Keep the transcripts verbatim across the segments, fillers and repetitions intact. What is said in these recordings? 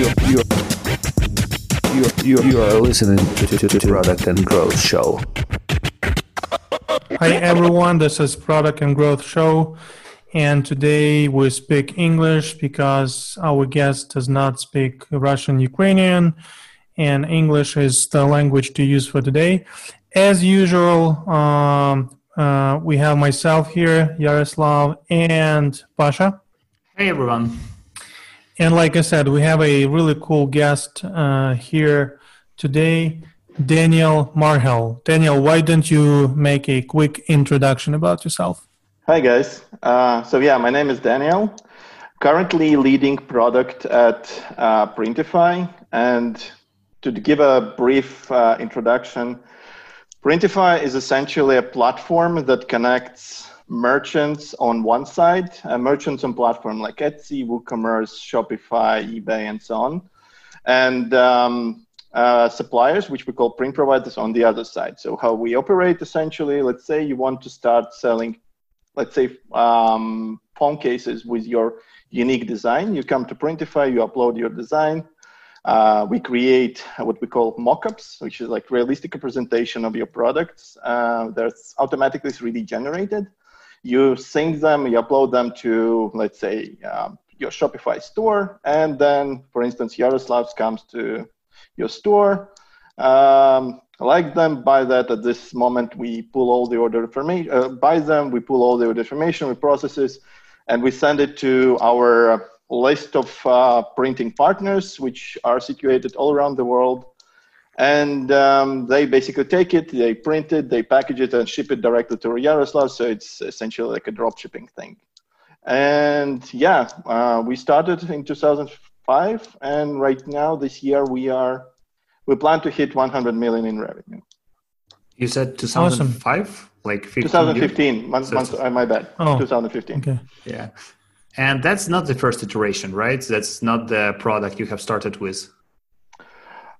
You, you, you, you, you are listening to, to, to Product and Growth Show. Hi everyone, this is Product and Growth Show, and today we speak English because our guest does not speak Russian, Ukrainian, and English is the language to use for today. As usual, um, uh, we have myself here, Yaroslav, and Pasha. Hey everyone. And like I said, we have a really cool guest uh, here today, Daniel Marhel. Daniel, why don't you make a quick introduction about yourself? Hi, guys. Uh, so, yeah, my name is Daniel, currently leading product at uh, Printify. And to give a brief uh, introduction, Printify is essentially a platform that connects merchants on one side, uh, merchants on platform like Etsy, WooCommerce, Shopify, eBay, and so on, and um, uh, suppliers, which we call print providers, on the other side. So how we operate essentially, let's say you want to start selling, let's say, um, phone cases with your unique design. You come to Printify, you upload your design. Uh, we create what we call mock-ups, which is like realistic representation of your products. Uh, they're automatically three D generated. You sync them, you upload them to, let's say, uh, your Shopify store. And then, for instance, Yaroslav comes to your store, um, like them, buy that. At this moment, we pull all the order information, uh, buy them, we pull all the order information, we process it, and we send it to our list of uh, printing partners, which are situated all around the world. And um, they basically take it, they print it, they package it, and ship it directly to Yaroslav. So it's essentially like a drop shipping thing. And yeah, uh, we started in two thousand five, and right now this year we are we plan to hit one hundred million in revenue. You said two thousand five, awesome. Like fifteen twenty fifteen. Month, so month, uh, my bad. Oh, twenty fifteen. Okay. Yeah, and that's not the first iteration, right? That's not the product you have started with.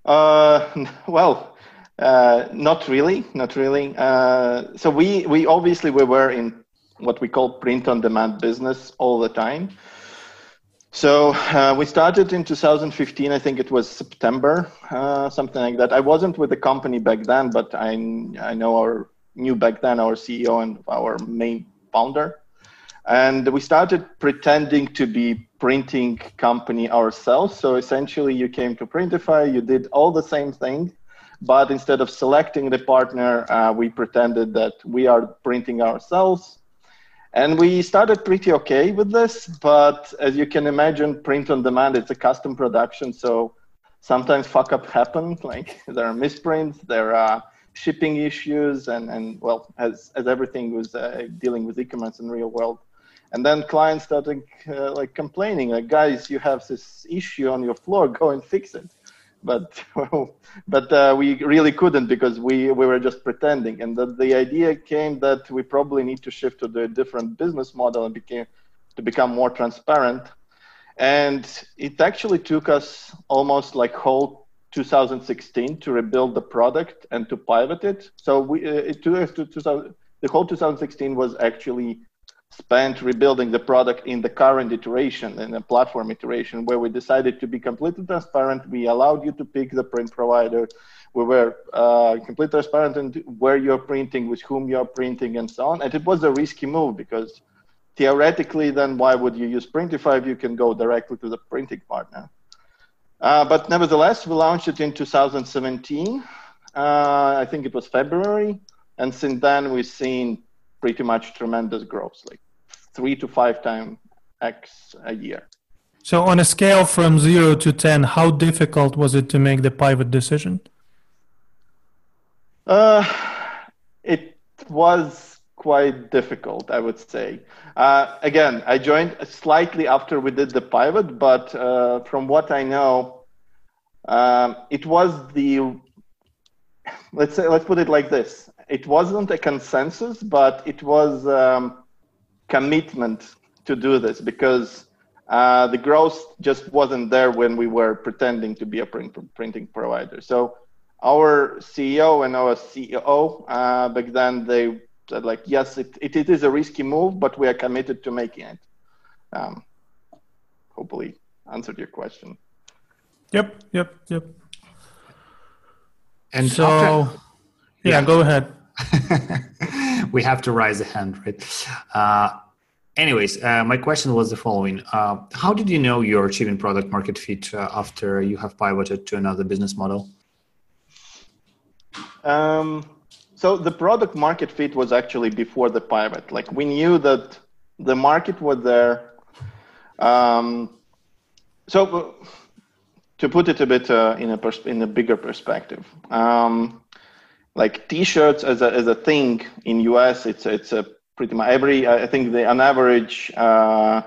Uh, well, uh, not really, not really. Uh, so we, we obviously we were in what we call print-on-demand business all the time. So uh, we started in two thousand fifteen, I think it was September, uh, something like that. I wasn't with the company back then, but I, I know our knew back then our C E O and our main founder. And we started pretending to be printing company ourselves. So essentially you came to Printify, you did all the same thing, but instead of selecting the partner, uh, we pretended that we are printing ourselves. And we started pretty okay with this, but as you can imagine, print on demand, it's a custom production. So sometimes fuck up happens, like there are misprints, there are shipping issues, and, and well, as, as everything was uh, dealing with e-commerce in real world. And then clients started uh, like complaining, like, guys, you have this issue on your floor, go and fix it. But but uh, we really couldn't because we, we were just pretending. And the, the idea came that we probably need to shift to the different business model and became, to become more transparent. And it actually took us almost like whole two thousand sixteen to rebuild the product and to pivot it. So we uh, it took us to two thousand, the whole two thousand sixteen was actually spent rebuilding the product in the current iteration, in the platform iteration, where we decided to be completely transparent. We allowed you to pick the print provider. We were uh, completely transparent in where you're printing, with whom you're printing, and so on. And it was a risky move because theoretically, then why would you use Printify if you can go directly to the printing partner? Uh, but nevertheless, we launched it in two thousand seventeen. Uh, I think it was February. And since then, we've seen pretty much tremendous growth, like three to five times X a year. So on a scale from zero to ten, how difficult was it to make the pivot decision? Uh, it was quite difficult, I would say. Uh, again, I joined slightly after we did the pivot, but uh, from what I know, um, it was the, let's say, let's put it like this. It wasn't a consensus, but it was um, commitment to do this because uh, the growth just wasn't there when we were pretending to be a print, printing provider. So our C E O and our C O O uh, back then, they said like, yes, it, it, it is a risky move, but we are committed to making it. Um, hopefully answered your question. Yep, yep, yep. And so, after, yeah, yeah, go ahead. We have to raise a hand, right? Uh, anyways, uh, my question was the following. Uh, how did you know you're achieving product market fit uh, after you have pivoted to another business model? Um, so the product market fit was actually before the pivot. Like we knew that the market was there. Um, so to put it a bit uh, in a pers- in a bigger perspective, um, like T-shirts as a as a thing in U S, it's it's a pretty much every I think the on average uh,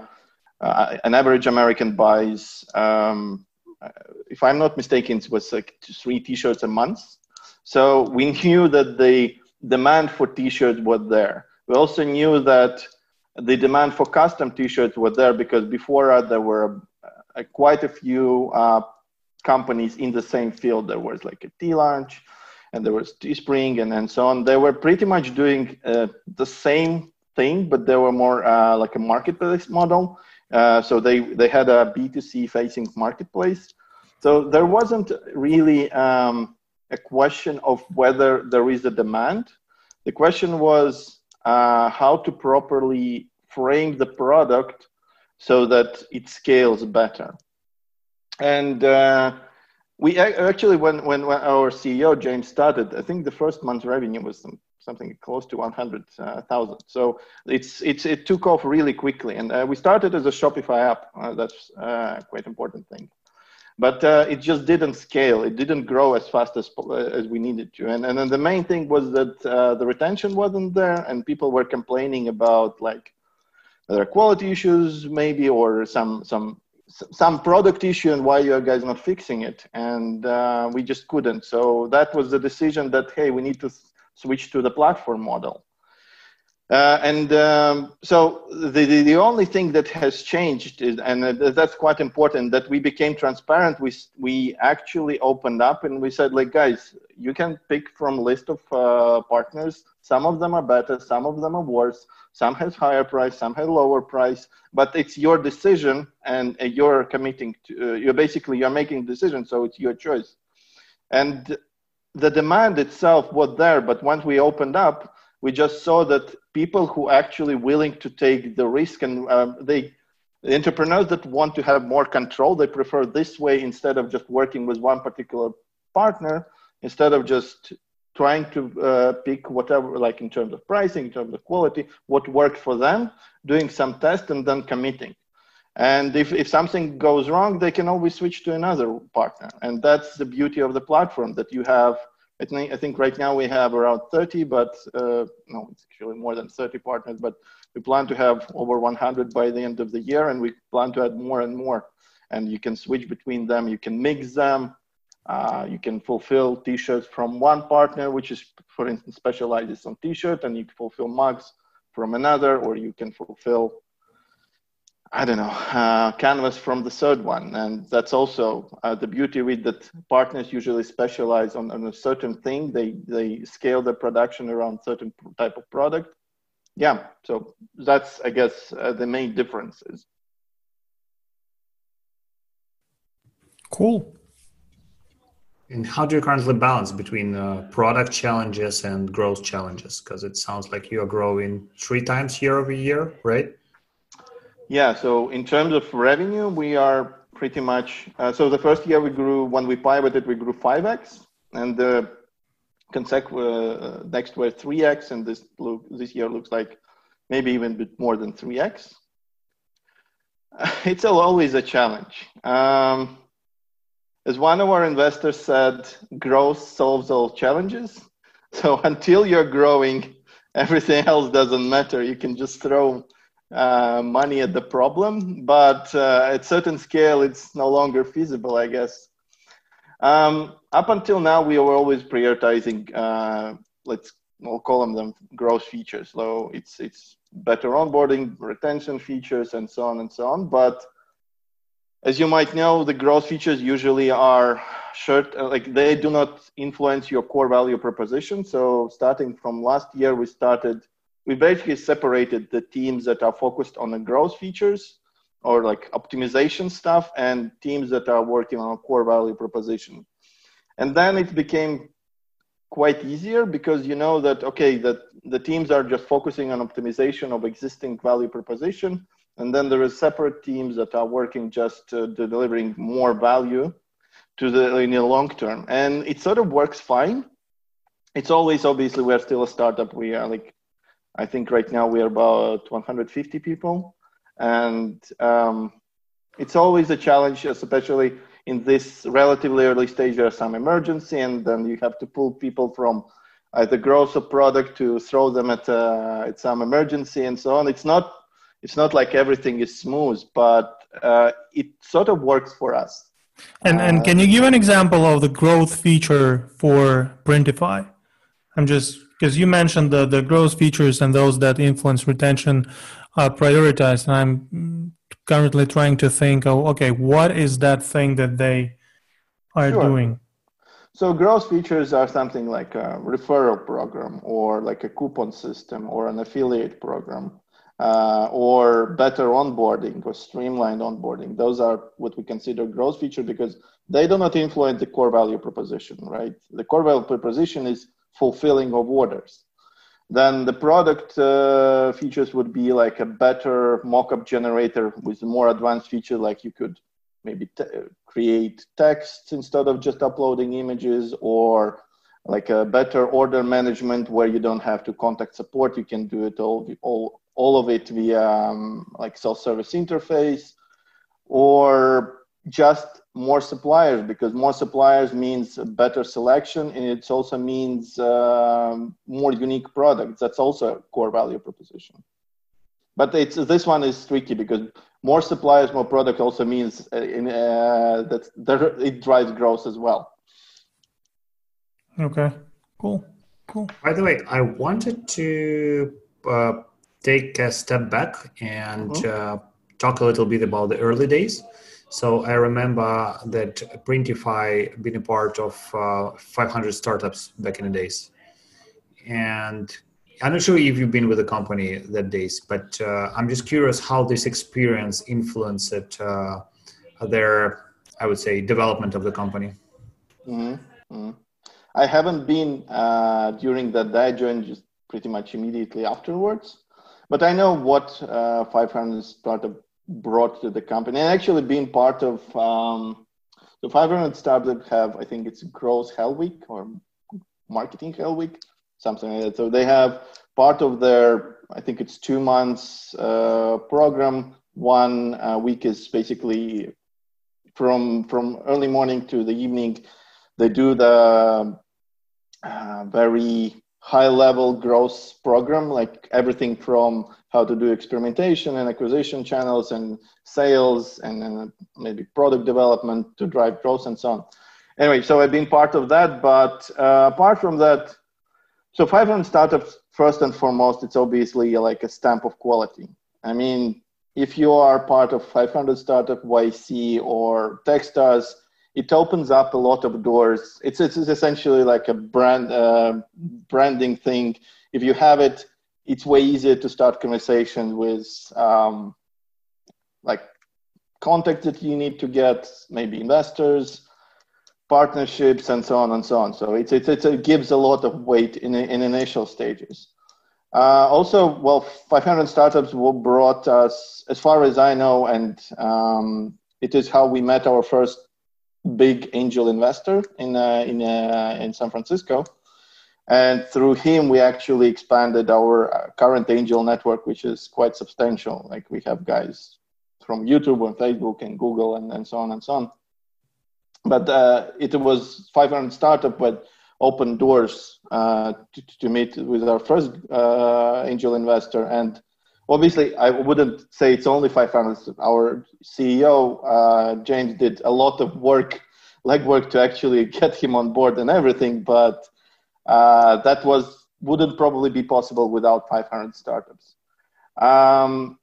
uh, an average American buys um, if I'm not mistaken it was like three T-shirts a month. So we knew that the demand for T-shirts was there. We also knew that the demand for custom T-shirts was there because before there were uh, quite a few uh, companies in the same field. There was like a T-Lounge and there was Teespring and, and so on. They were pretty much doing uh, the same thing, but they were more uh, like a marketplace model. Uh, so they, they had a B two C facing marketplace. So there wasn't really um, a question of whether there is a demand. The question was uh, how to properly frame the product so that it scales better. And uh, we actually, when, when when our C E O, James, started, I think the first month's revenue was some, something close to one hundred thousand. So it's, it's it took off really quickly. And uh, we started as a Shopify app. Uh, that's uh, quite important thing. But uh, it just didn't scale. It didn't grow as fast as as we needed to. And and then the main thing was that uh, the retention wasn't there, and people were complaining about like there are quality issues maybe or some some some product issue and why you guys not fixing it. And uh, we just couldn't. So that was the decision that hey, we need to switch to the platform model. Uh, and um, so the, the, the only thing that has changed is, and that's quite important, that we became transparent. We we actually opened up and we said, like, guys, you can pick from a list of uh, partners. Some of them are better, some of them are worse. Some has higher price, some has lower price. But it's your decision, and uh, you're committing to. Uh, you're basically you're making decisions, so it's your choice. And the demand itself was there, but once we opened up, we just saw that people who are actually willing to take the risk and um, they, the entrepreneurs that want to have more control, they prefer this way instead of just working with one particular partner, instead of just trying to uh, pick whatever, like in terms of pricing, in terms of quality, what worked for them, doing some tests and then committing. And if, if something goes wrong, they can always switch to another partner. And that's the beauty of the platform that you have. I think right now we have around thirty, but uh, no, it's actually more than thirty partners, but we plan to have over one hundred by the end of the year, and we plan to add more and more. And you can switch between them, you can mix them, uh, you can fulfill T-shirts from one partner, which is, for instance, specializes on T-shirt, and you can fulfill mugs from another, or you can fulfill, I don't know, uh, canvas from the third one. And that's also uh, the beauty with that partners usually specialize on, on a certain thing. They they scale their production around certain type of product. Yeah, so that's, I guess, uh, the main differences. Cool. And how do you currently balance between uh, product challenges and growth challenges? Because it sounds like you're growing three times year over year, right? Yeah, so in terms of revenue, we are pretty much, uh, so the first year we grew, when we pivoted, we grew five X, and the consecu- uh, next were three X, and this look, this year looks like maybe even a bit more than three X. It's always a challenge. Um, as one of our investors said, growth solves all challenges. So until you're growing, everything else doesn't matter. You can just throw Uh, money at the problem, but uh, at certain scale, it's no longer feasible, I guess. Um, up until now, we were always prioritizing, uh, let's we'll call them, them growth features. So it's, it's better onboarding, retention features, and so on and so on. But as you might know, the growth features usually are short, like they do not influence your core value proposition. So starting from last year, we started We basically separated the teams that are focused on the growth features or like optimization stuff, and teams that are working on a core value proposition. And then it became quite easier because you know that, okay, that the teams are just focusing on optimization of existing value proposition. And then there are separate teams that are working just uh, delivering more value to the, in the long term. And it sort of works fine. It's always, obviously, we're still a startup. We are like, I think right now we are about one hundred fifty people. And um, it's always a challenge, especially in this relatively early stage, there's some emergency, and then you have to pull people from either growth of product to throw them at, uh, at some emergency and so on. It's not, it's not like everything is smooth, but uh, it sort of works for us. And uh, and can you give an example of the growth feature for Printify? I'm just, because you mentioned the, the growth features and those that influence retention are prioritized. And I'm currently trying to think, oh, okay, what is that thing that they are sure. doing? So growth features are something like a referral program or like a coupon system or an affiliate program uh, or better onboarding or streamlined onboarding. Those are what we consider growth feature because they do not influence the core value proposition, right? The core value proposition is fulfilling of orders. Then the product uh, features would be like a better mock-up generator with more advanced feature, like you could maybe t- create text instead of just uploading images, or like a better order management where you don't have to contact support. You can do it all, all, all of it via um, like self-service interface, or just more suppliers, because more suppliers means better selection, and it also means um, more unique products. That's also a core value proposition. But it's, this one is tricky because more suppliers, more product also means uh, in, uh, that there, it drives growth as well. Okay, cool, cool. By the way, I wanted to uh, take a step back and mm-hmm. uh, talk a little bit about the early days. So I remember that Printify being a part of uh, five hundred startups back in the days. And I'm not sure if you've been with the company that days, but uh, I'm just curious how this experience influenced uh, their, I would say, development of the company. Mm-hmm. I haven't been uh, during that day. I joined just pretty much immediately afterwards. But I know what uh, five hundred startup brought to the company, and actually being part of um, the five hundred startups have, I think it's Growth Hell Week or Marketing Hell Week, something like that. So they have part of their, I think it's two months uh, program. One uh, week is basically from from early morning to the evening. They do the uh, very high-level growth program, like everything from how to do experimentation and acquisition channels and sales and then maybe product development to drive growth and so on. Anyway, so I've been part of that, but uh, apart from that, so five hundred startups, first and foremost, it's obviously like a stamp of quality. I mean, if you are part of five hundred Startup, Y C, or Techstars, it opens up a lot of doors. It's, it's essentially like a brand uh, branding thing. If you have it, it's way easier to start conversation with um, like contacts that you need to get, maybe investors, partnerships, and so on and so on. So it's, it's, it's, it gives a lot of weight in, in initial stages. Uh, also, well, five hundred startups were brought us, as far as I know, and um, it is how we met our first big angel investor in uh, in uh, in San Francisco, and through him we actually expanded our current angel network, which is quite substantial. Like we have guys from YouTube and Facebook and Google and, and so on and so on. But uh, it was five hundred startup that opened doors uh, to, to meet with our first uh, angel investor. And obviously, I wouldn't say it's only five hundred. Our C E O, uh, James, did a lot of work, legwork to actually get him on board and everything, but uh, that was wouldn't probably be possible without five hundred startups. Um,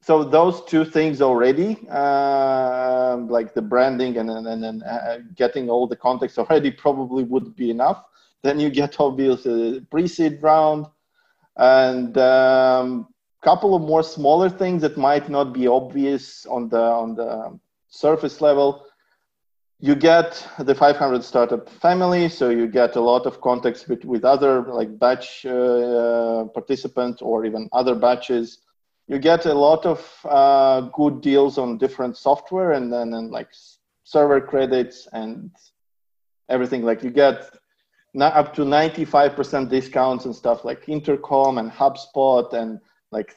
so those two things already, uh, like the branding and, and, and uh, getting all the contacts already probably would be enough. Then you get obviously pre-seed round, and um, couple of more smaller things that might not be obvious on the on the surface level. You get the five hundred startup family, so you get a lot of contacts with, with other like batch uh, participants or even other batches. You get a lot of uh, good deals on different software and then and like server credits and everything. Like you get up to ninety-five percent discounts and stuff like Intercom and HubSpot and like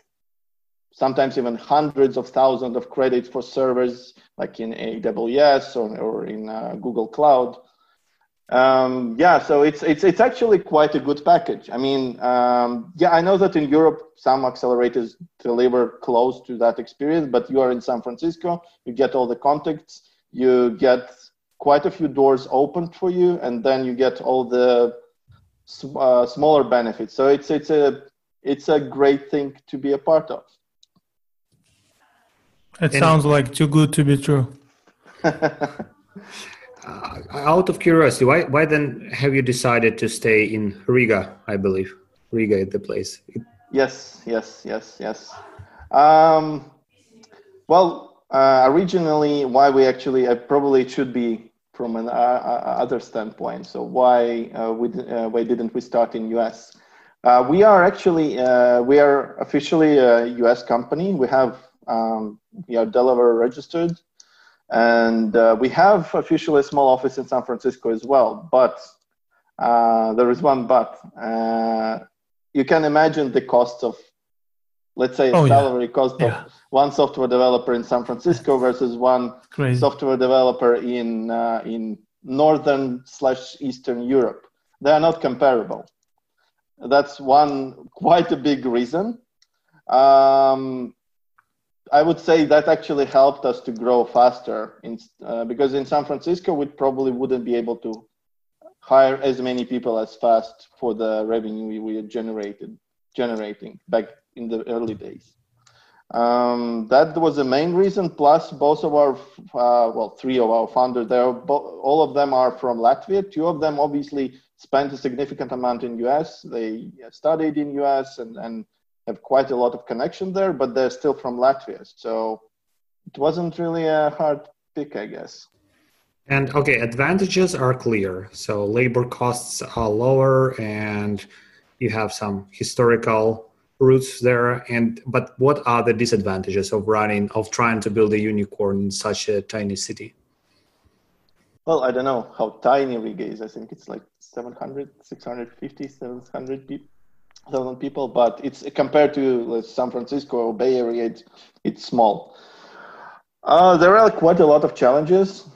sometimes even hundreds of thousands of credits for servers like in A W S or, or in uh, Google Cloud. Um, yeah, so it's, it's, it's actually quite a good package. I mean, um, yeah, I know that in Europe, some accelerators deliver close to that experience, but you are in San Francisco, you get all the contacts, you get quite a few doors open for you, and then you get all the uh, smaller benefits. So it's, it's a, it's a great thing to be a part of. It and sounds like too good to be true. uh, out of curiosity, why why then have you decided to stay in Riga, I believe? Riga is the place. Yes, yes, yes, yes. Um, well, uh, originally, why we actually, I probably should be from an uh, other standpoint. So why uh, we uh, why didn't we start in U S? Uh, we are actually, uh, we are officially a U S company. We have, um, we are Delaware registered, and uh, we have officially a small office in San Francisco as well. But uh, there is one but. Uh, you can imagine the cost of, let's say, oh, salary yeah. cost yeah. of one software developer in San Francisco versus one Crazy. software developer in uh, in northern slash eastern Europe. They are not comparable. That's one quite a big reason. Um, I would say that actually helped us to grow faster in, uh, because in San Francisco, we probably wouldn't be able to hire as many people as fast for the revenue we were generated, generating back in the early days. Um, that was the main reason. Plus both of our, uh, well, three of our founders, they're bo- all of them are from Latvia. Two of them obviously spent a significant amount in U S. They studied in U S and, and have quite a lot of connection there, but they're still from Latvia. So it wasn't really a hard pick, I guess. And okay, advantages are clear. So labor costs are lower and you have some historical roots there. And but what are the disadvantages of running, of trying to build a unicorn in such a tiny city? Well, I don't know how tiny Riga is. I think it's like seven hundred, six hundred fifty, seven hundred thousand people, but it's compared to San Francisco or Bay Area, it's, it's small. Uh, there are quite a lot of challenges.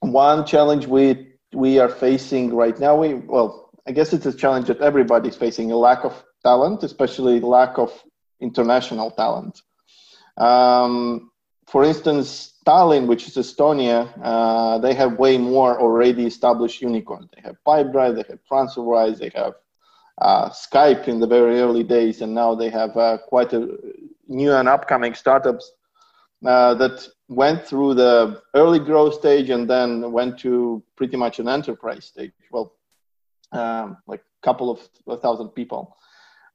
One challenge we we are facing right now, we well, I guess it's a challenge that everybody's facing, a lack of talent, especially lack of international talent. Um, for instance, Tallinn, which is Estonia, uh, they have way more already established unicorns. They have Pipedrive, they have TransferWise, they have uh, Skype in the very early days, and now they have uh, quite a new and upcoming startups uh, that went through the early growth stage and then went to pretty much an enterprise stage. Well, um, like a couple of a thousand people.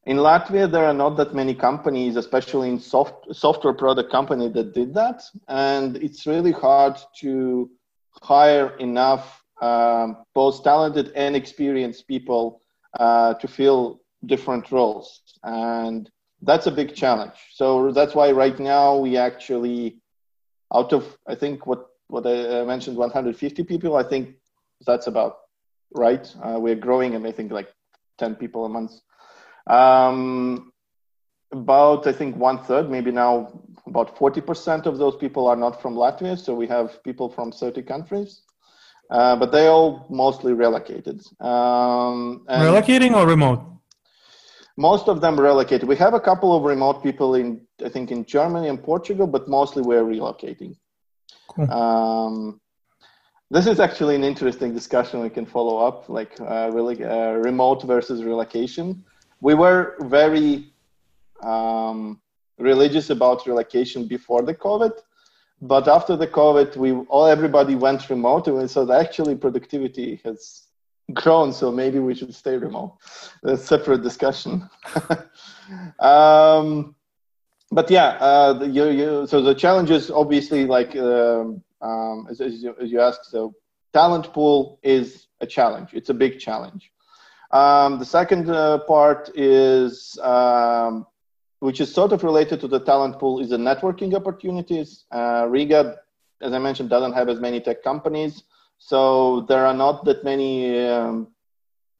In Latvia, there are not that many companies, especially in soft, software product company that did that. And it's really hard to hire enough um, both talented and experienced people uh, to fill different roles. And that's a big challenge. So that's why right now we actually, out of, I think what, what I mentioned, one hundred fifty people, I think that's about right. Uh, we're growing and I think like ten people a month. Um, about, I think, one third, maybe now about forty percent of those people are not from Latvia. So we have people from thirty countries, uh, but they all mostly relocated. Um, and Relocating or remote? Most of them relocated. We have a couple of remote people in, I think, in Germany and Portugal, but mostly we're relocating. Cool. Um, This is actually an interesting discussion we can follow up, like uh, really, uh, remote versus relocation. We were very um, religious about relocation before the COVID, but after the COVID, we all everybody went remote, and so actually productivity has grown. So maybe we should stay remote. That's a separate discussion. um, But yeah, uh, you, you, so the challenge is obviously like, um, um, as, as, you, as you asked, so talent pool is a challenge. It's a big challenge. Um, the second uh, part is, um, which is sort of related to the talent pool, is the networking opportunities. Uh, Riga, as I mentioned, doesn't have as many tech companies. So there are not that many um,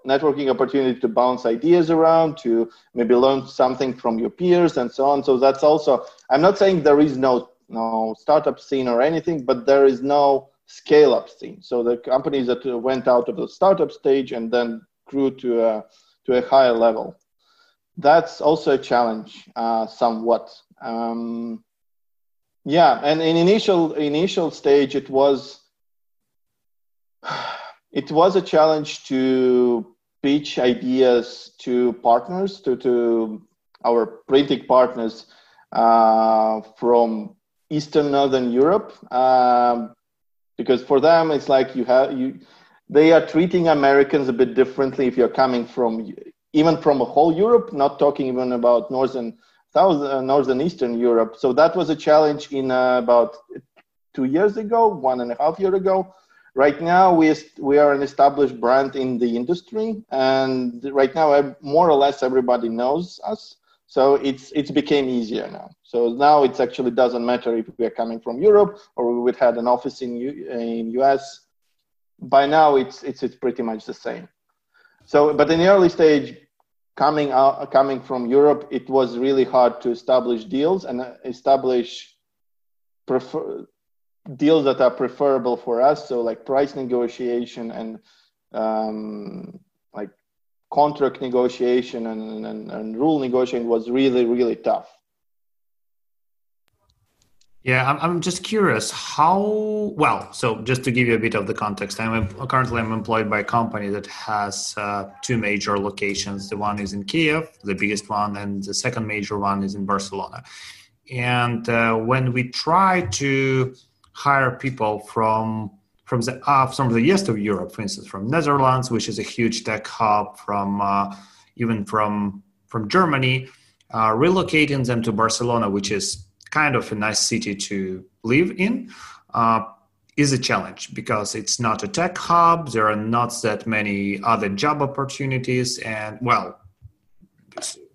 networking opportunities to bounce ideas around, to maybe learn something from your peers and so on. So that's also, I'm not saying there is no, no startup scene or anything, but there is no scale-up scene. So the companies that went out of the startup stage and then grew to a, to a higher level. That's also a challenge uh, somewhat. Um, yeah, and in initial initial stage, it was it was a challenge to pitch ideas to partners, to, to our printing partners uh, from Eastern Northern Europe, um, because for them it's like you have you they are treating Americans a bit differently if you're coming from. Even from a whole Europe, not talking even about northern, southern, northern eastern Europe. So that was a challenge in uh, about two years ago, one and a half year ago. Right now, we we are an established brand in the industry, and right now, more or less everybody knows us. So it's it's became easier now. So now it actually doesn't matter if we are coming from Europe or we would have an office in U, in U S. By now, it's it's it's pretty much the same. So, but in the early stage, coming out, coming from Europe, it was really hard to establish deals and establish prefer, deals that are preferable for us. So like price negotiation and um, like contract negotiation and, and, and rule negotiation was really, really tough. Yeah, I'm, I'm just curious how, well, so just to give you a bit of the context, I'm currently I'm employed by a company that has uh, two major locations. The one is in Kyiv, the biggest one, and the second major one is in Barcelona. And uh, when we try to hire people from from the uh, from the east of Europe, for instance, from Netherlands, which is a huge tech hub, from uh, even from, from Germany, uh, relocating them to Barcelona, which is kind of a nice city to live in, uh, is a challenge because it's not a tech hub. There are not that many other job opportunities. And well,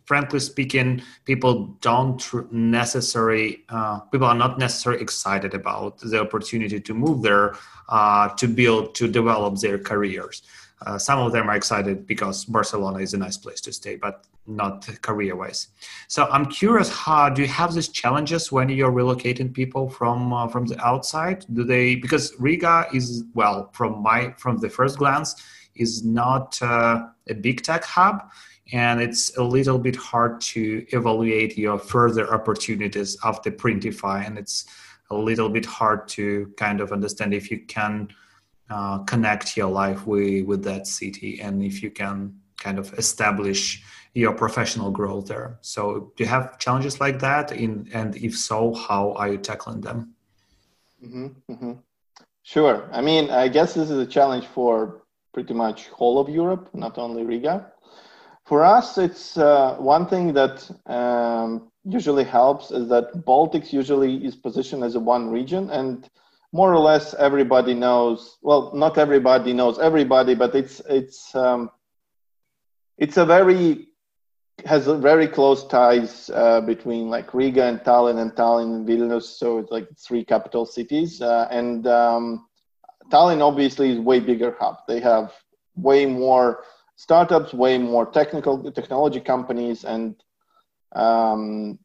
frankly speaking, people don't necessarily, uh, people are not necessarily excited about the opportunity to move there, uh, to build, to develop their careers. Uh, some of them are excited because Barcelona is a nice place to stay, but not career-wise. So I'm curious, how do you have these challenges when you're relocating people from uh, from the outside? Do they, because Riga is, well, from my from the first glance, is not uh, a big tech hub, and it's a little bit hard to evaluate your further opportunities after Printify, and it's a little bit hard to kind of understand if you can Uh, connect your life with, with that city and if you can kind of establish your professional growth there. So do you have challenges like that? In, and if so, how are you tackling them? Mm-hmm, mm-hmm. Sure. I mean, I guess this is a challenge for pretty much whole of Europe, not only Riga. For us, it's uh, one thing that um, usually helps is that Baltics usually is positioned as a one region, and more or less everybody knows, well, not everybody knows everybody, but it's it's um, it's a very, has a very close ties uh, between like Riga and Tallinn and Tallinn and Vilnius. So it's like three capital cities. Uh, and um, Tallinn obviously is way bigger hub. They have way more startups, way more technical technology companies. And um,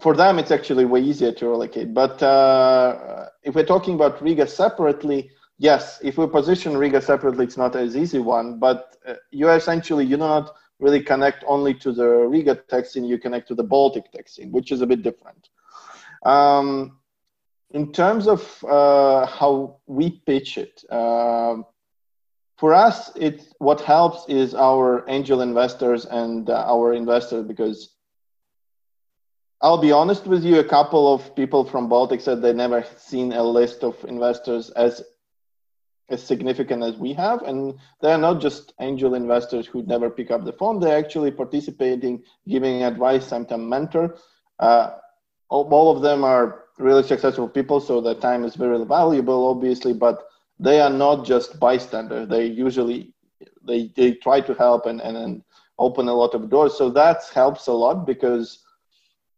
for them, it's actually way easier to relocate. But uh, if we're talking about Riga separately, yes, if we position Riga separately, it's not as easy one, but uh, you essentially, you do not really connect only to the Riga tech scene, you connect to the Baltic tech scene, which is a bit different. Um, in terms of uh, how we pitch it, uh, for us, it, what helps is our angel investors and uh, our investors, because I'll be honest with you, a couple of people from Baltics said they never seen a list of investors as as significant as we have. And they're not just angel investors who never pick up the phone. They're actually participating, giving advice, sometimes mentor. Uh, all, all of them are really successful people, so their time is very valuable, obviously, but they are not just bystanders. They usually, they, they try to help and, and, and open a lot of doors. So that helps a lot, because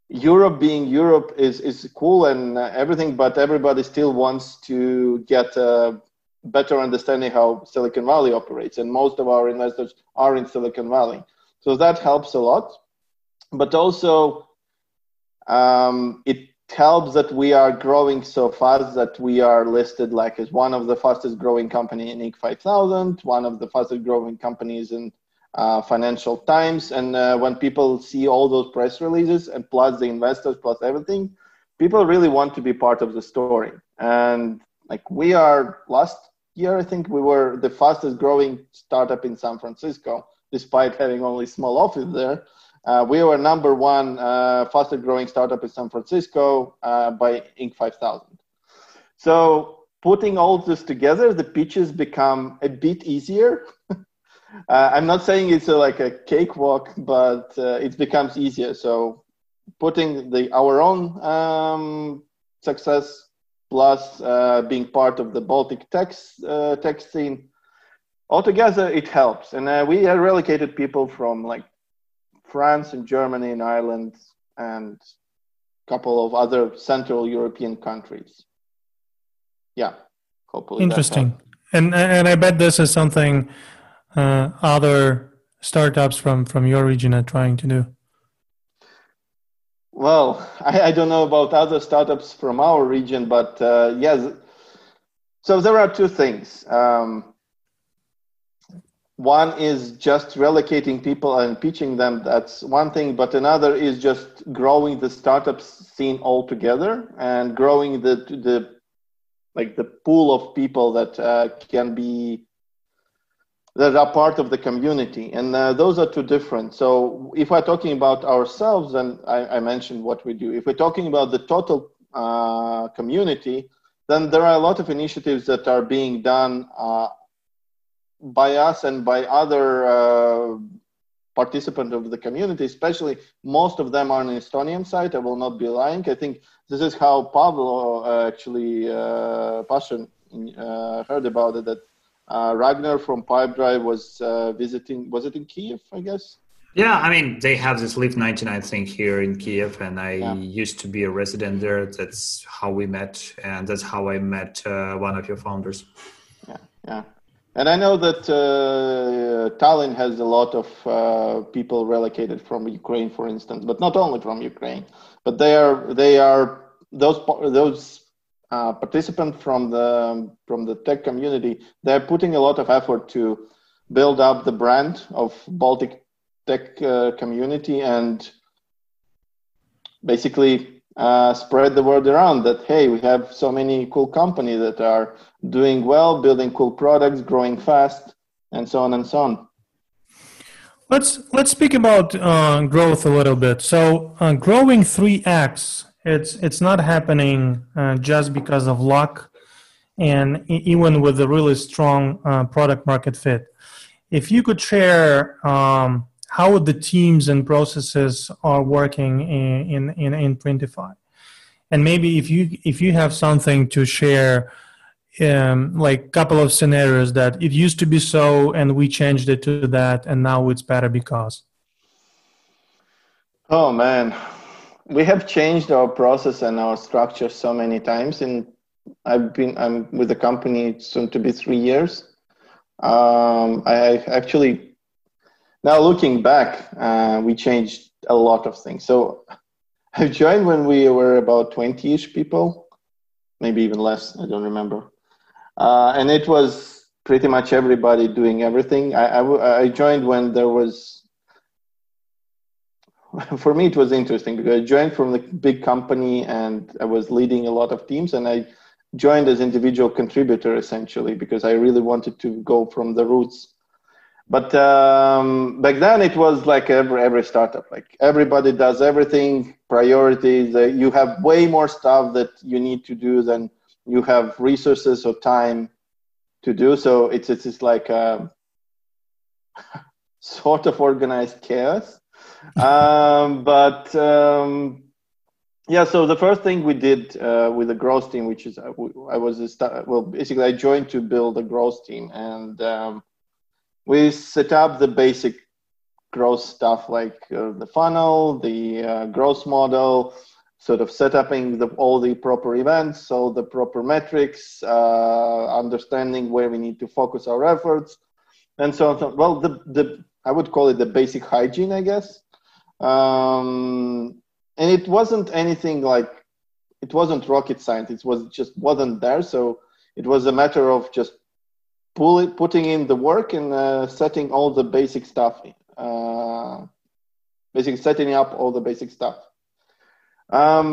Europe being Europe is, is cool and everything, but everybody still wants to get a better understanding how Silicon Valley operates. And most of our investors are in Silicon Valley. So that helps a lot. But also um, it helps that we are growing so fast that we are listed like as one of the fastest growing company in Inc five thousand, one of the fastest growing companies in Uh, Financial Times, and uh, when people see all those press releases and plus the investors plus everything, people really want to be part of the story. And like we are, last year I think we were the fastest growing startup in San Francisco, despite having only small office there. Uh, we were number one uh, fastest growing startup in San Francisco uh, by Inc five thousand. So putting all this together, the pitches become a bit easier. Uh, I'm not saying it's a, like a cakewalk, but uh, it becomes easier. So putting the our own um, success plus uh, being part of the Baltic tech, uh, tech scene, altogether it helps. And uh, we relocated people from like France and Germany and Ireland and a couple of other Central European countries. Yeah, hopefully. Interesting. And, and I bet this is something... Uh, other startups from, from your region are trying to do? Well, I, I don't know about other startups from our region, but uh, yes. So there are two things. Um, one is just relocating people and pitching them. That's one thing. But another is just growing the startup scene altogether and growing the, the like the pool of people that uh, can be that are part of the community. And uh, those are two different. So if we're talking about ourselves, and I, I mentioned what we do, if we're talking about the total uh, community, then there are a lot of initiatives that are being done uh, by us and by other uh, participants of the community, especially most of them are on the Estonian side. I will not be lying. I think this is how Pablo uh, actually, uh, Pasha uh, heard about it, that Uh, Ragnar from Pipedrive was uh, visiting, was it in Kyiv, I guess? Yeah, I mean, they have this Live ninety-nine thing here in Kyiv, and I yeah. used to be a resident there. That's how we met, and that's how I met uh, one of your founders. Yeah, yeah. And I know that uh, Tallinn has a lot of uh, people relocated from Ukraine, for instance, but not only from Ukraine, but they are, they are those those. Uh, participant from the from the tech community, they're putting a lot of effort to build up the brand of Baltic tech uh, community and basically uh, spread the word around that, hey, we have so many cool companies that are doing well, building cool products, growing fast, and so on and so on. Let's let's speak about uh, growth a little bit. So uh, growing three X. It's it's not happening uh, just because of luck, and even with a really strong uh, product market fit. If you could share um, how the teams and processes are working in, in in in Printify, and maybe if you if you have something to share, um, like a couple of scenarios that it used to be so, and we changed it to that, and now it's better because. Oh man. We have changed our process and our structure so many times, and I've been I'm with the company soon to be three years. Um, I actually now looking back, uh, we changed a lot of things. So I joined when we were about twenty-ish people, maybe even less. I don't remember, uh, and it was pretty much everybody doing everything. I I, I joined when there was. For me, it was interesting because I joined from the big company and I was leading a lot of teams, and I joined as individual contributor essentially because I really wanted to go from the roots. But um, back then it was like every, every startup, like everybody does everything, priorities. Uh, you have way more stuff that you need to do than you have resources or time to do. So it's, it's, it's like a sort of organized chaos. um but um Yeah, so the first thing we did uh, with the growth team, which is I, I was a start, well, basically I joined to build a growth team, and um, we set up the basic growth stuff like uh, the funnel, the uh, growth model, sort of setting up all the proper events, so the proper metrics, uh, understanding where we need to focus our efforts, and so on. So, well, the the I would call it the basic hygiene, I guess. Um, And it wasn't anything like, it wasn't rocket science. It was just wasn't there. So it was a matter of just pull it, putting in the work and uh, setting all the basic stuff, uh, basically setting up all the basic stuff. Um,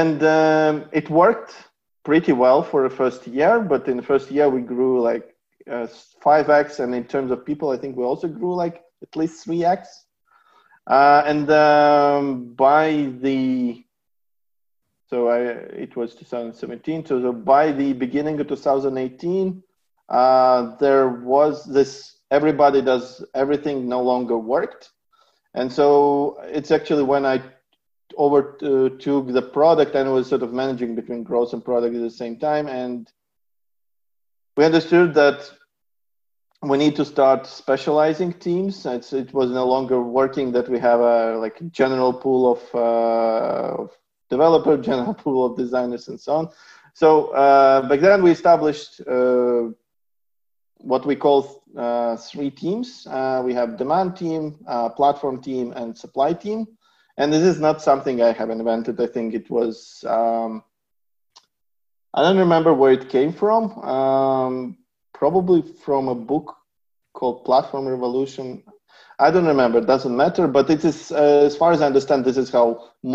and um, it worked pretty well for the first year. But in the first year, we grew like uh, five X. And in terms of people, I think we also grew like at least three X. Uh, and um, by the, so I, it was two thousand seventeen, so by the beginning of two thousand eighteen, uh, there was this, everybody does everything no longer worked. And so it's actually when I over uh, took the product and was sort of managing between growth and product at the same time. And we understood that we need to start specializing teams. It's, it was no longer working that we have a like general pool of, uh, of developer, general pool of designers, and so on. So uh, back then we established uh, what we call uh, three teams. Uh, we have demand team, uh, platform team, and supply team. And this is not something I have invented. I think it was, um, I don't remember where it came from. Um, probably from a book called Platform Revolution. I don't remember, it doesn't matter, but it is, uh, as far as I understand, this is how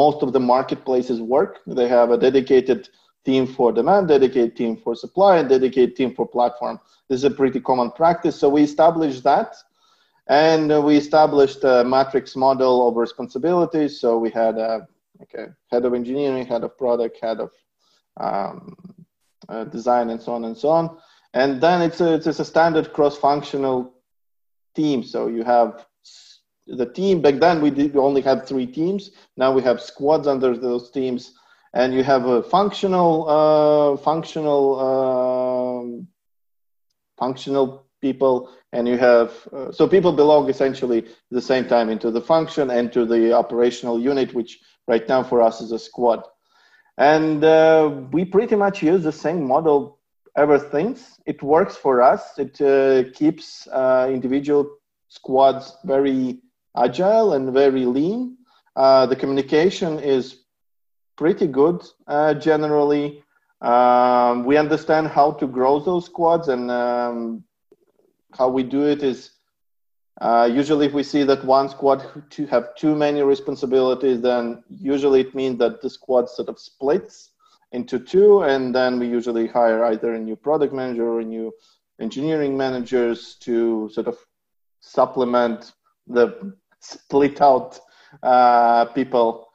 most of the marketplaces work. They have a dedicated team for demand, dedicated team for supply, and dedicated team for platform. This is a pretty common practice. So we established that, and we established a matrix model of responsibilities. So we had a okay, head of engineering, head of product, head of um, uh, design, and so on and so on. And then it's a, it's a standard cross-functional team. So you have the team. Back then, we, did, we only had three teams. Now we have squads under those teams. And you have a functional uh, functional, um, functional people. And you have uh, – so people belong essentially at the same time into the function and to the operational unit, which right now for us is a squad. And uh, we pretty much use the same model ever since. It works for us. It uh, keeps uh, individual squads very agile and very lean. Uh, the communication is pretty good uh, generally. Um, we understand how to grow those squads, and um, how we do it is uh, usually if we see that one squad to have too many responsibilities, then usually it means that the squad sort of splits into two, and then we usually hire either a new product manager or a new engineering managers to sort of supplement the split out uh, people.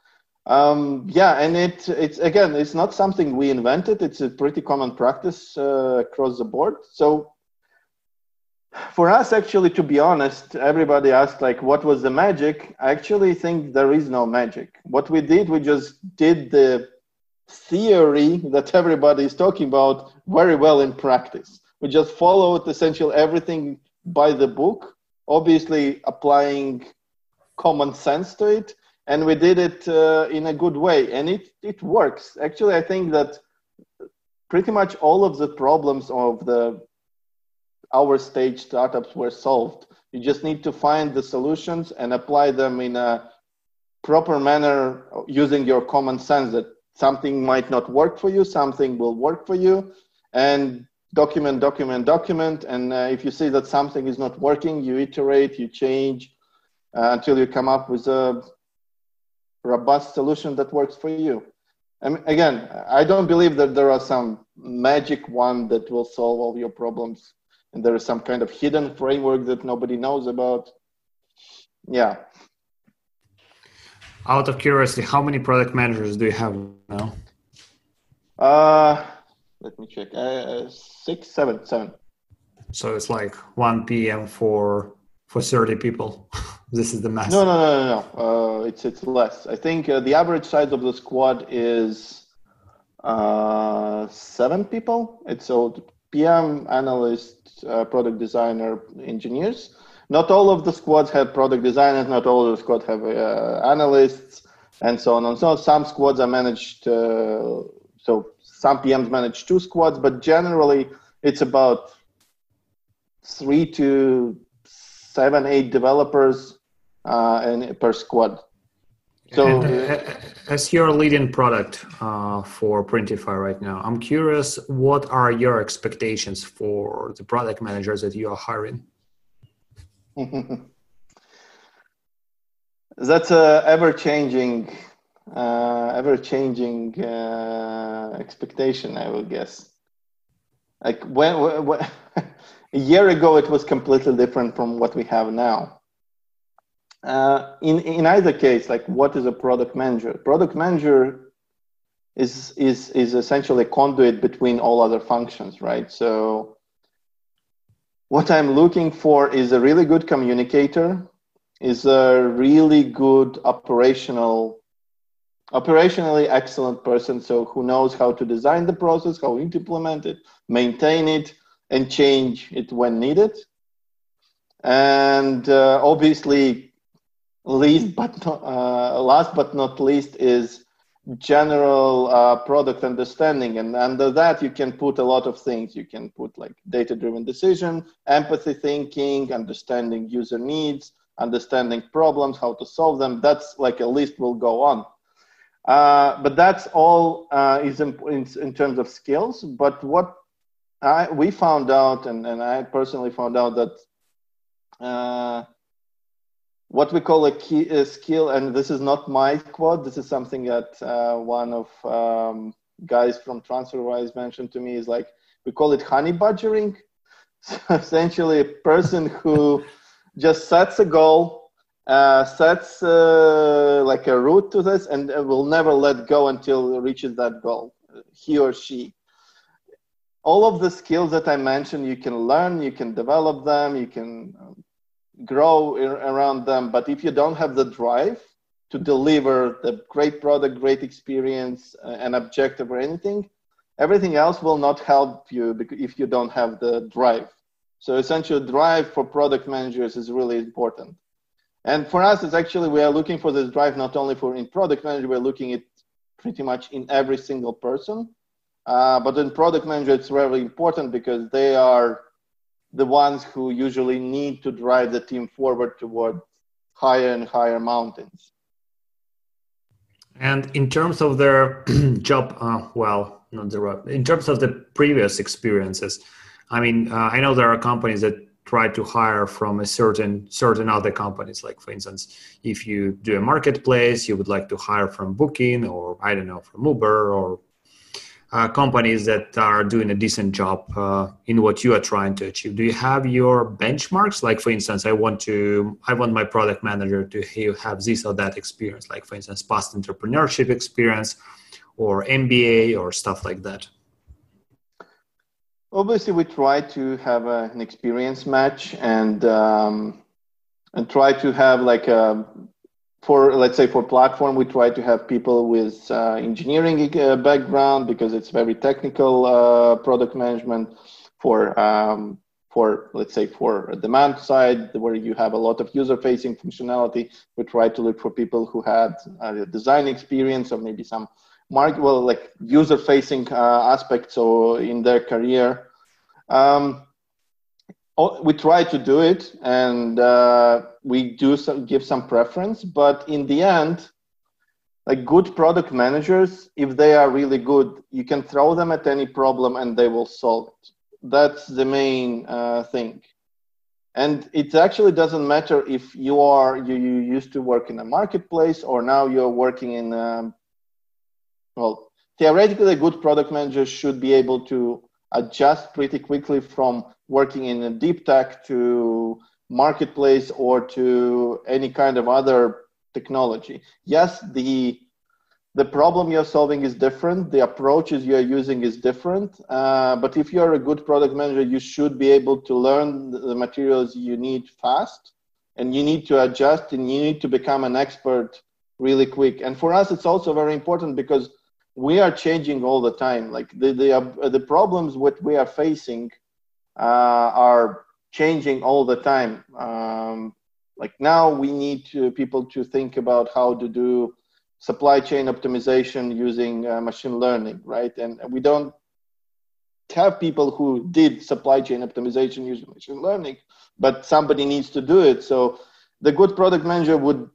Um, yeah, and it, it's, again, it's not something we invented. It's a pretty common practice uh, across the board. So for us, actually, to be honest, everybody asked, like, what was the magic? I actually think there is no magic. What we did, we just did the theory that everybody is talking about very well in practice. We just followed essentially everything by the book, obviously applying common sense to it, and we did it uh, in a good way, and it, it works. Actually, I think that pretty much all of the problems of the our stage startups were solved. You just need to find the solutions and apply them in a proper manner using your common sense, that something might not work for you, something will work for you, and document, document, document. And uh, if you see that something is not working, you iterate, you change uh, until you come up with a robust solution that works for you. And again, I don't believe that there are some magic one that will solve all your problems, and there is some kind of hidden framework that nobody knows about. Yeah. Out of curiosity, how many product managers do you have now? Uh, let me check. Uh, six, seven, seven. So it's like one P M for for thirty people. This is the max. No, no, no, no, no. Uh, it's it's less. I think uh, the average size of the squad is uh, seven people. It's so P M, analyst, uh, product designer, engineers. Not all of the squads have product designers. Not all of the squads have uh, analysts, and so on and so on. Some squads are managed. Uh, so some P Ms manage two squads, but generally it's about three to seven, eight developers uh, and per squad. So, and, uh, as your leading product uh, for Printify right now, I'm curious, what are your expectations for the product managers that you are hiring? That's a ever-changing, uh, ever-changing uh, expectation, I would guess. Like when, when, when a year ago, it was completely different from what we have now. Uh, in in either case, like what is a product manager? Product manager is is is essentially a conduit between all other functions, right? So, what I'm looking for is a really good communicator, is a really good operational, operationally excellent person. So who knows how to design the process, how to implement it, maintain it, and change it when needed. And uh, obviously, least but not, uh, last but not least is general uh, product understanding, and under that you can put a lot of things. You can put like data-driven decision, empathy thinking, understanding user needs, understanding problems, how to solve them. That's like a list will go on. Uh, but that's all uh, is in, in, in terms of skills. But what I, we found out, and, and I personally found out that uh, what we call a key a skill, and this is not my quote, this is something that uh, one of um, guys from TransferWise mentioned to me, is like, we call it honey badgering. So essentially a person who just sets a goal, uh, sets uh, like a route to this, and will never let go until it reaches that goal, he or she. All of the skills that I mentioned, you can learn, you can develop them, you can um, grow around them, but if you don't have the drive to deliver the great product, great experience, uh, an objective or anything, everything else will not help you if you don't have the drive. So essentially drive for product managers is really important. And for us, it's actually, we are looking for this drive, not only for in product manager, we're looking at pretty much in every single person. Uh, but in product manager, it's really important because they are the ones who usually need to drive the team forward toward higher and higher mountains. And in terms of their job, uh, well, not the right, in terms of the previous experiences, I mean, uh, I know there are companies that try to hire from a certain certain other companies. Like for instance, if you do a marketplace, you would like to hire from Booking or I don't know, from Uber or Uh, companies that are doing a decent job uh, in what you are trying to achieve. Do you have your benchmarks? Like for instance, I want to, I want my product manager to have this or that experience. Like for instance, past entrepreneurship experience, or M B A, or stuff like that. Obviously, we try to have a, an experience match and um, and try to have like a. For, let's say for platform, we try to have people with uh, engineering uh, background because it's very technical uh, product management. For, um, for let's say for a demand side where you have a lot of user-facing functionality, we try to look for people who had uh, design experience or maybe some market, well, like user-facing uh, aspects or in their career. Um, We try to do it, and uh, we do some, give some preference. But in the end, like good product managers, if they are really good, you can throw them at any problem and they will solve it. That's the main uh, thing. And it actually doesn't matter if you are you, you used to work in a marketplace or now you're working in. Um, well, theoretically, a good product manager should be able to adjust pretty quickly from working in a deep tech to marketplace or to any kind of other technology. Yes, the the problem you're solving is different. The approaches you're using is different. Uh, but if you're a good product manager, you should be able to learn the materials you need fast and you need to adjust and you need to become an expert really quick. And for us, it's also very important because we are changing all the time. Like the the, the problems what we are facing uh, are changing all the time. Um, like now we need to, people to think about how to do supply chain optimization using uh, machine learning, right? And we don't have people who did supply chain optimization using machine learning, but somebody needs to do it. So the good product manager would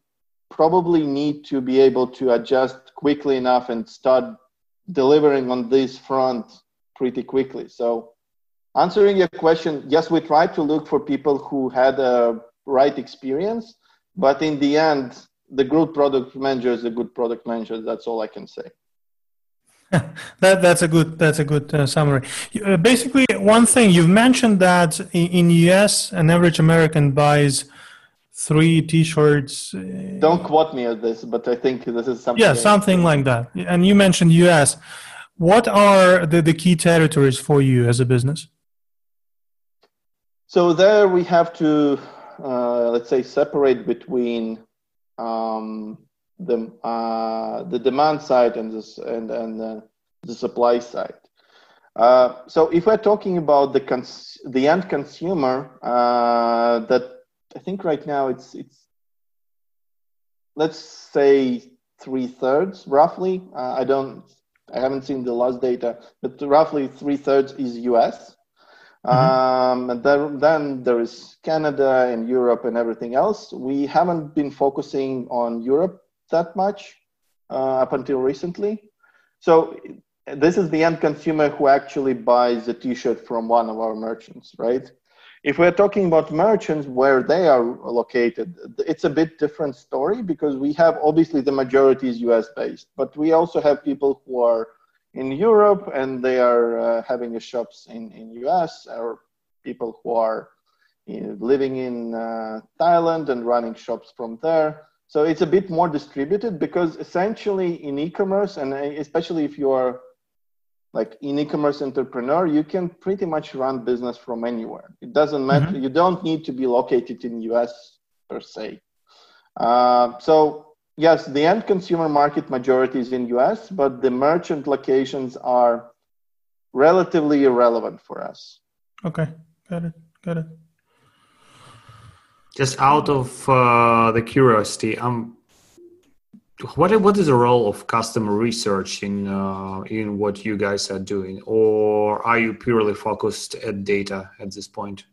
probably need to be able to adjust quickly enough and start delivering on this front pretty quickly. So answering your question, yes, we tried to look for people who had a right experience, but in the end, the good product manager is a good product manager. That's all I can say. that that's a good that's a good uh, summary. Uh, basically, one thing you've mentioned that in the U S, an average American buys three T-shirts. Uh, Don't quote me on this, but I think this is something. Yeah, something like that. And you mentioned U S. What are the, the key territories for you as a business? So there we have to uh, let's say separate between. Um, the uh, the demand side and this and and uh, the supply side. Uh, so if we're talking about the cons- the end consumer, uh, that I think right now it's it's let's say three thirds roughly. Uh, I don't I haven't seen the last data, but roughly three thirds is U S. Mm-hmm. Um, and then, then there is Canada and Europe and everything else. We haven't been focusing on Europe that much uh, up until recently. So this is the end consumer who actually buys a T-shirt from one of our merchants, right? If we're talking about merchants where they are located, it's a bit different story because we have obviously the majority is U S-based, but we also have people who are in Europe, and they are uh, having shops in, in U S, or people who are you know, living in uh, Thailand and running shops from there. So it's a bit more distributed because essentially in e-commerce, and especially if you are like an e-commerce entrepreneur, you can pretty much run business from anywhere. It doesn't matter. Mm-hmm. You don't need to be located in U S per se. Uh, so yes, the end consumer market majority is in U S, but the merchant locations are relatively irrelevant for us. Okay, got it, got it. Just out of uh, the curiosity, um, what what is the role of customer research in uh, in what you guys are doing, or are you purely focused at data at this point?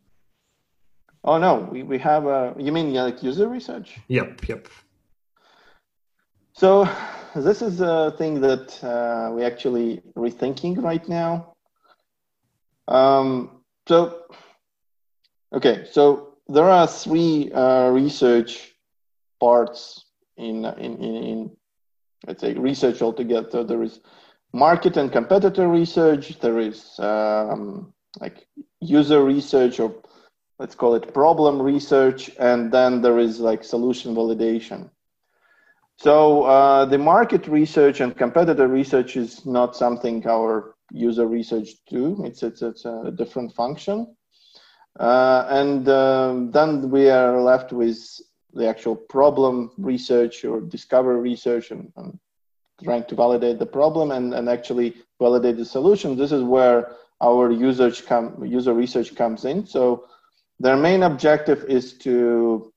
Oh no, we we have a. You mean like user research? Yep, yep. So this is a thing that uh, we're actually rethinking right now. Um, so, okay, so there are three uh, research parts in, in, in, in, let's say, research altogether. So there is market and competitor research. There is um, like user research, or let's call it problem research. And then there is like solution validation. So uh, the market research and competitor research is not something our user research do. It's it's, it's a different function, uh, and um, then we are left with the actual problem research or discovery research and, and trying to validate the problem and, and actually validate the solution. This is where our user com- user research comes in. So their main objective is to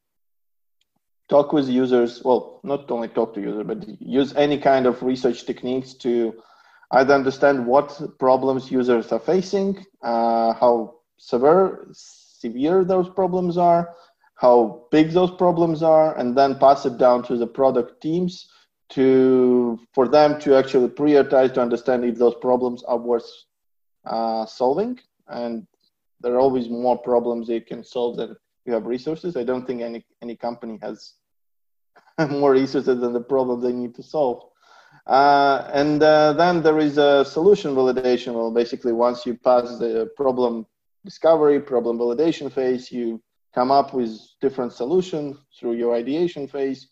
talk with users, well, not only talk to users, but use any kind of research techniques to either understand what problems users are facing, uh, how severe, severe those problems are, how big those problems are, and then pass it down to the product teams to for them to actually prioritize to understand if those problems are worth uh, solving. And there are always more problems they can solve than you have resources. I don't think any, any company has more resources than the problem they need to solve. Uh, and uh, then there is a solution validation. Well, basically, once you pass the problem discovery, problem validation phase, you come up with different solutions through your ideation phase.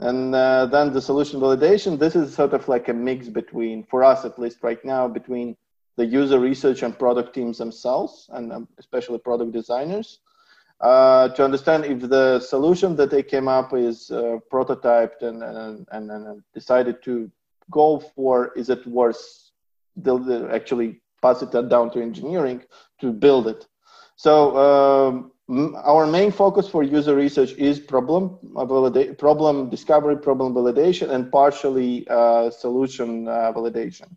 And uh, then the solution validation, this is sort of like a mix between, for us at least right now, between the user research and product teams themselves, and um, especially product designers. uh, to understand if the solution that they came up is uh, prototyped and, and, and, and decided to go for, is it worth, they'll, they'll actually pass it down to engineering to build it. So um, our main focus for user research is problem validation, problem discovery, problem validation, and partially uh, solution uh, validation.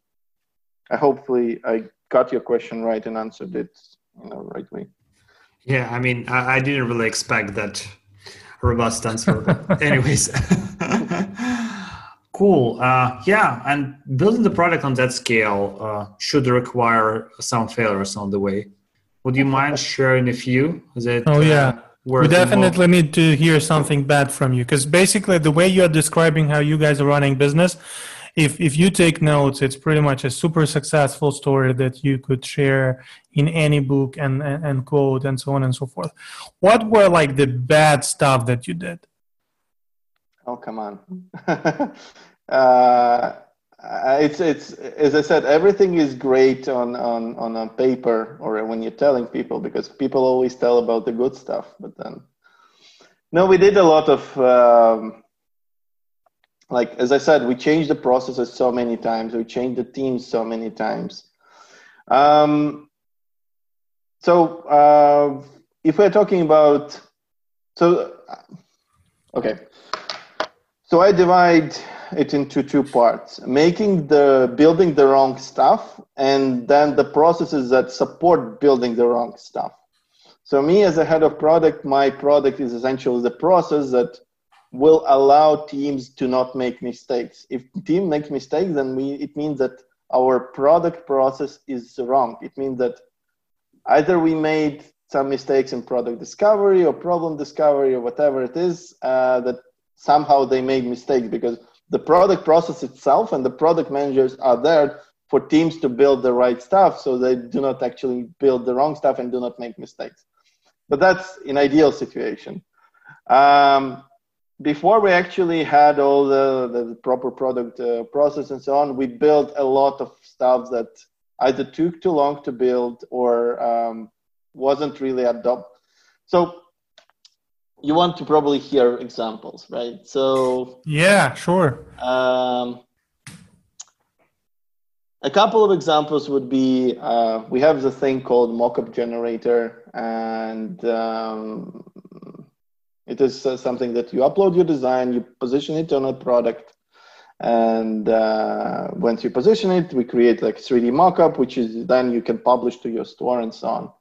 I hopefully I got your question right and answered it in the right way. Yeah, I mean, I, I didn't really expect that robust answer. But anyways, cool. Uh, yeah, and building the product on that scale uh, should require some failures on the way. Would you mind sharing a few? Is it, oh, yeah. Uh, we definitely need to hear something bad from you, because basically the way you're describing how you guys are running business, if if you take notes, it's pretty much a super successful story that you could share in any book and, and, and quote and so on and so forth. What were like the bad stuff that you did? Oh, come on. uh... Uh, it's, it's, as I said, everything is great on, on, on a paper or when you're telling people, because people always tell about the good stuff, but then, no, we did a lot of, um, like, as I said, we changed the processes so many times, we changed the teams so many times. Um, so, uh, if we're talking about, so, okay. So I divide it into two parts, making the building the wrong stuff, and then the processes that support building the wrong stuff. So me as a head of product, my product is essentially the process that will allow teams to not make mistakes. If team makes mistakes, then we, it means that our product process is wrong. It means that either we made some mistakes in product discovery or problem discovery or whatever it is, uh, that somehow they made mistakes, because the product process itself and the product managers are there for teams to build the right stuff, so they do not actually build the wrong stuff and do not make mistakes. But that's an ideal situation. Um, before we actually had all the, the proper product uh, process and so on, we built a lot of stuff that either took too long to build or um, wasn't really adopted. So you want to probably hear examples, right? So yeah, sure. Um, a couple of examples would be, uh, we have the thing called mockup generator, and um, it is uh, something that you upload your design, you position it on a product, and uh, once you position it, we create like three D mockup, which is then you can publish to your store and so on.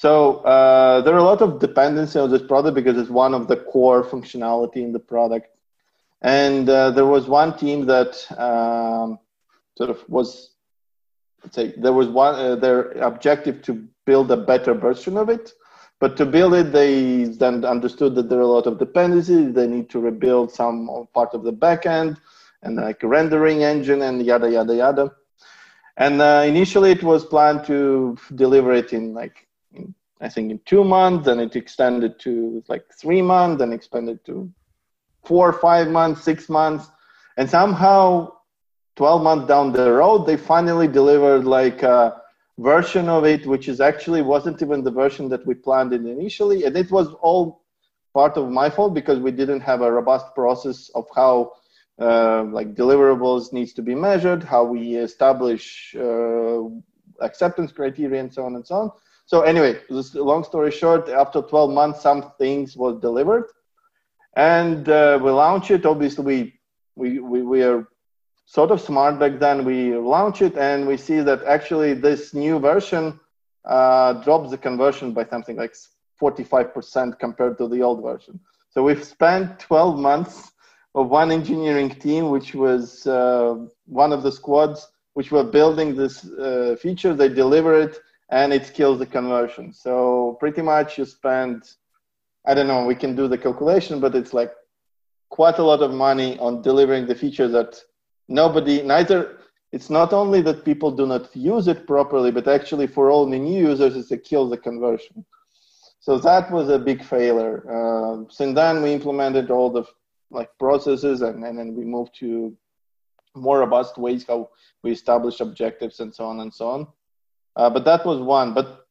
So uh, there are a lot of dependency on this product because it's one of the core functionality in the product. And uh, there was one team that um, sort of was, let's say, there was one, uh, their objective to build a better version of it. But to build it, they then understood that there are a lot of dependencies. They need to rebuild some part of the backend and like a rendering engine and yada, yada, yada. And uh, initially it was planned to deliver it in like, I think in two months, and it extended to like three months, and expanded to four, five months, six months, and somehow twelve months down the road, they finally delivered like a version of it, which is actually wasn't even the version that we planned in initially, and it was all part of my fault because we didn't have a robust process of how uh, like deliverables needs to be measured, how we establish uh, acceptance criteria, and so on and so on. So anyway, this long story short, after twelve months, some things was delivered, and uh, we launched it. Obviously, we, we we we are sort of smart back then. We launch it, and we see that actually this new version uh, drops the conversion by something like forty-five percent compared to the old version. So we've spent twelve months of one engineering team, which was uh, one of the squads, which were building this uh, feature. They deliver it, and it kills the conversion. So pretty much you spend, I don't know, we can do the calculation, but it's like quite a lot of money on delivering the feature that nobody, neither, it's not only that people do not use it properly, but actually for all the new users, it kills the conversion. So that was a big failure. Uh, since then we implemented all the like processes, and, and then we moved to more robust ways how we establish objectives and so on and so on. Uh, but that was one. But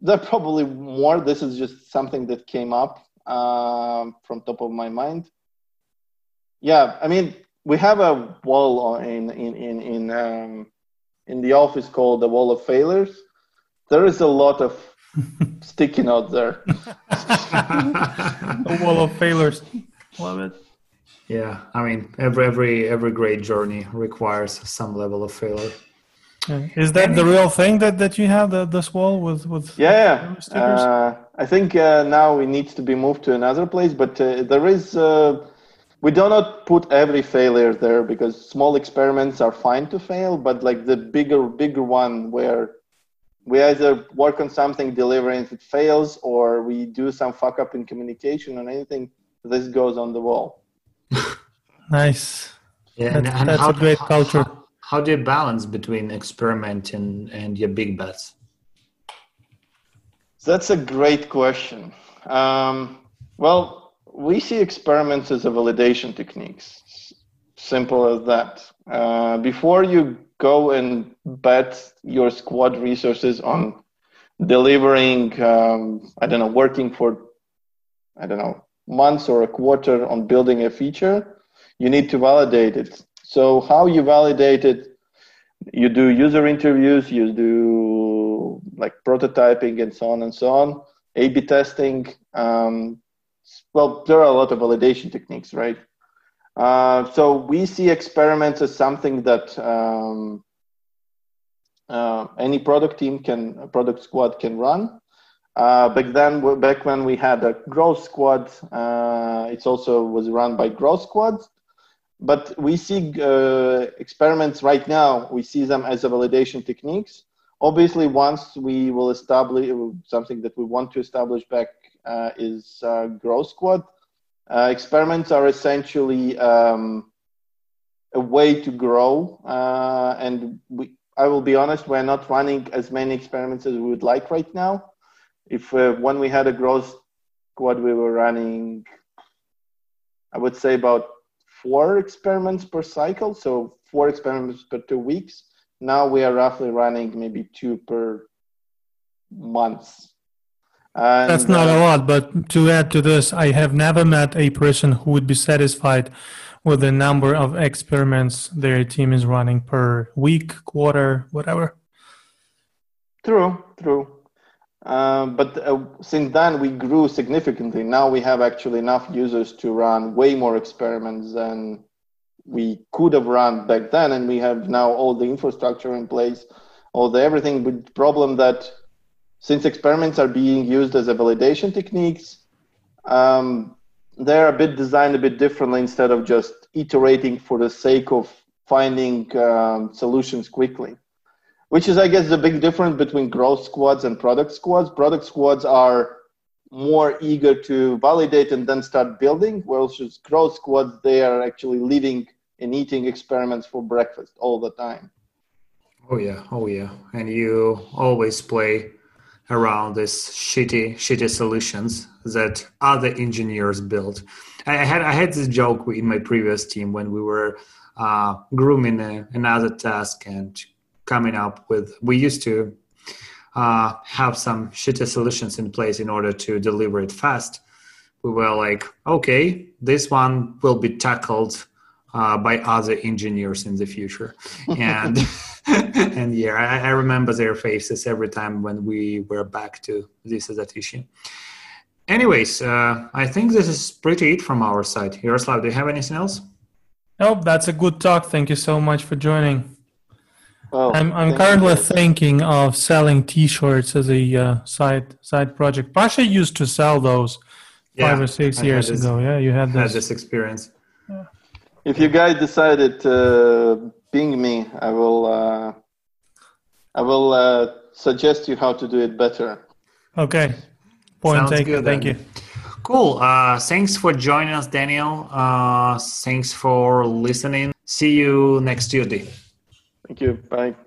There are probably more. This is just something that came up um, from top of my mind. Yeah, I mean, we have a wall in in in in um, in the office called the wall of failures. There is a lot of sticky notes there. A wall of failures. Love it. Yeah, I mean, every every every great journey requires some level of failure. Is that the real thing that, that you have, that this wall with, with yeah, stickers? Uh, I think uh, now it needs to be moved to another place, but uh, there is, uh, we do not put every failure there because small experiments are fine to fail, but like the bigger, bigger one where we either work on something, deliver and it fails, or we do some fuck up in communication or anything, this goes on the wall. Nice. Yeah, that, and, and that's how, a great culture. How, How do you balance between experimenting and your big bets? That's a great question. Um, well, we see experiments as a validation techniques. Simple as that. Uh, before you go and bet your squad resources on delivering, um, I don't know, working for, I don't know, months or a quarter on building a feature, you need to validate it. So how you validate it, you do user interviews, you do like prototyping and so on and so on, A B testing. Um, well, there are a lot of validation techniques, right? Uh, so we see experiments as something that um, uh, any product team can, product squad can run. Uh, back then, back when we had a growth squad, uh, it also was run by growth squads. But we see uh, experiments right now, we see them as a validation techniques. Obviously, once we will establish something that we want to establish back uh, is uh, growth squad. Uh, experiments are essentially um, a way to grow. Uh, and we, I will be honest, we're not running as many experiments as we would like right now. If uh, when we had a growth squad, we were running, I would say about four experiments per cycle, so four experiments per two weeks. Now we are roughly running maybe two per month. And that's not a lot, but to add to this, I have never met a person who would be satisfied with the number of experiments their team is running per week, quarter, whatever. True, true. Um, but uh, since then, we grew significantly. Now we have actually enough users to run way more experiments than we could have run back then. And we have now all the infrastructure in place, all the everything. But the problem that since experiments are being used as a validation techniques, um, they're a bit designed a bit differently instead of just iterating for the sake of finding um, solutions quickly. Which is, I guess, the big difference between growth squads and product squads. Product squads are more eager to validate and then start building, whereas growth squads, they are actually living and eating experiments for breakfast all the time. Oh, yeah. Oh, yeah. And you always play around these shitty, shitty solutions that other engineers built. I had, I had this joke in my previous team when we were uh, grooming a, another task and coming up with, we used to uh, have some shitty solutions in place in order to deliver it fast. We were like, okay, this one will be tackled uh, by other engineers in the future. And and yeah, I, I remember their faces every time when we were back to this or that issue. Anyways, uh, I think this is pretty it from our side. Yaroslav, do you have anything else? Nope, that's a good talk. Thank you so much for joining. Oh, I'm, I'm currently you. thinking of selling T-shirts as a uh, side side project. Pasha used to sell those yeah, five or six I years this, ago. Yeah, you had, had this experience. Yeah. If you guys decided to ping me, I will uh, I will uh, suggest you how to do it better. Okay, point Sounds taken. Good, Thank then. you. Cool. Uh, thanks for joining us, Daniel. Uh, thanks for listening. See you next Tuesday. Thank you. Bye.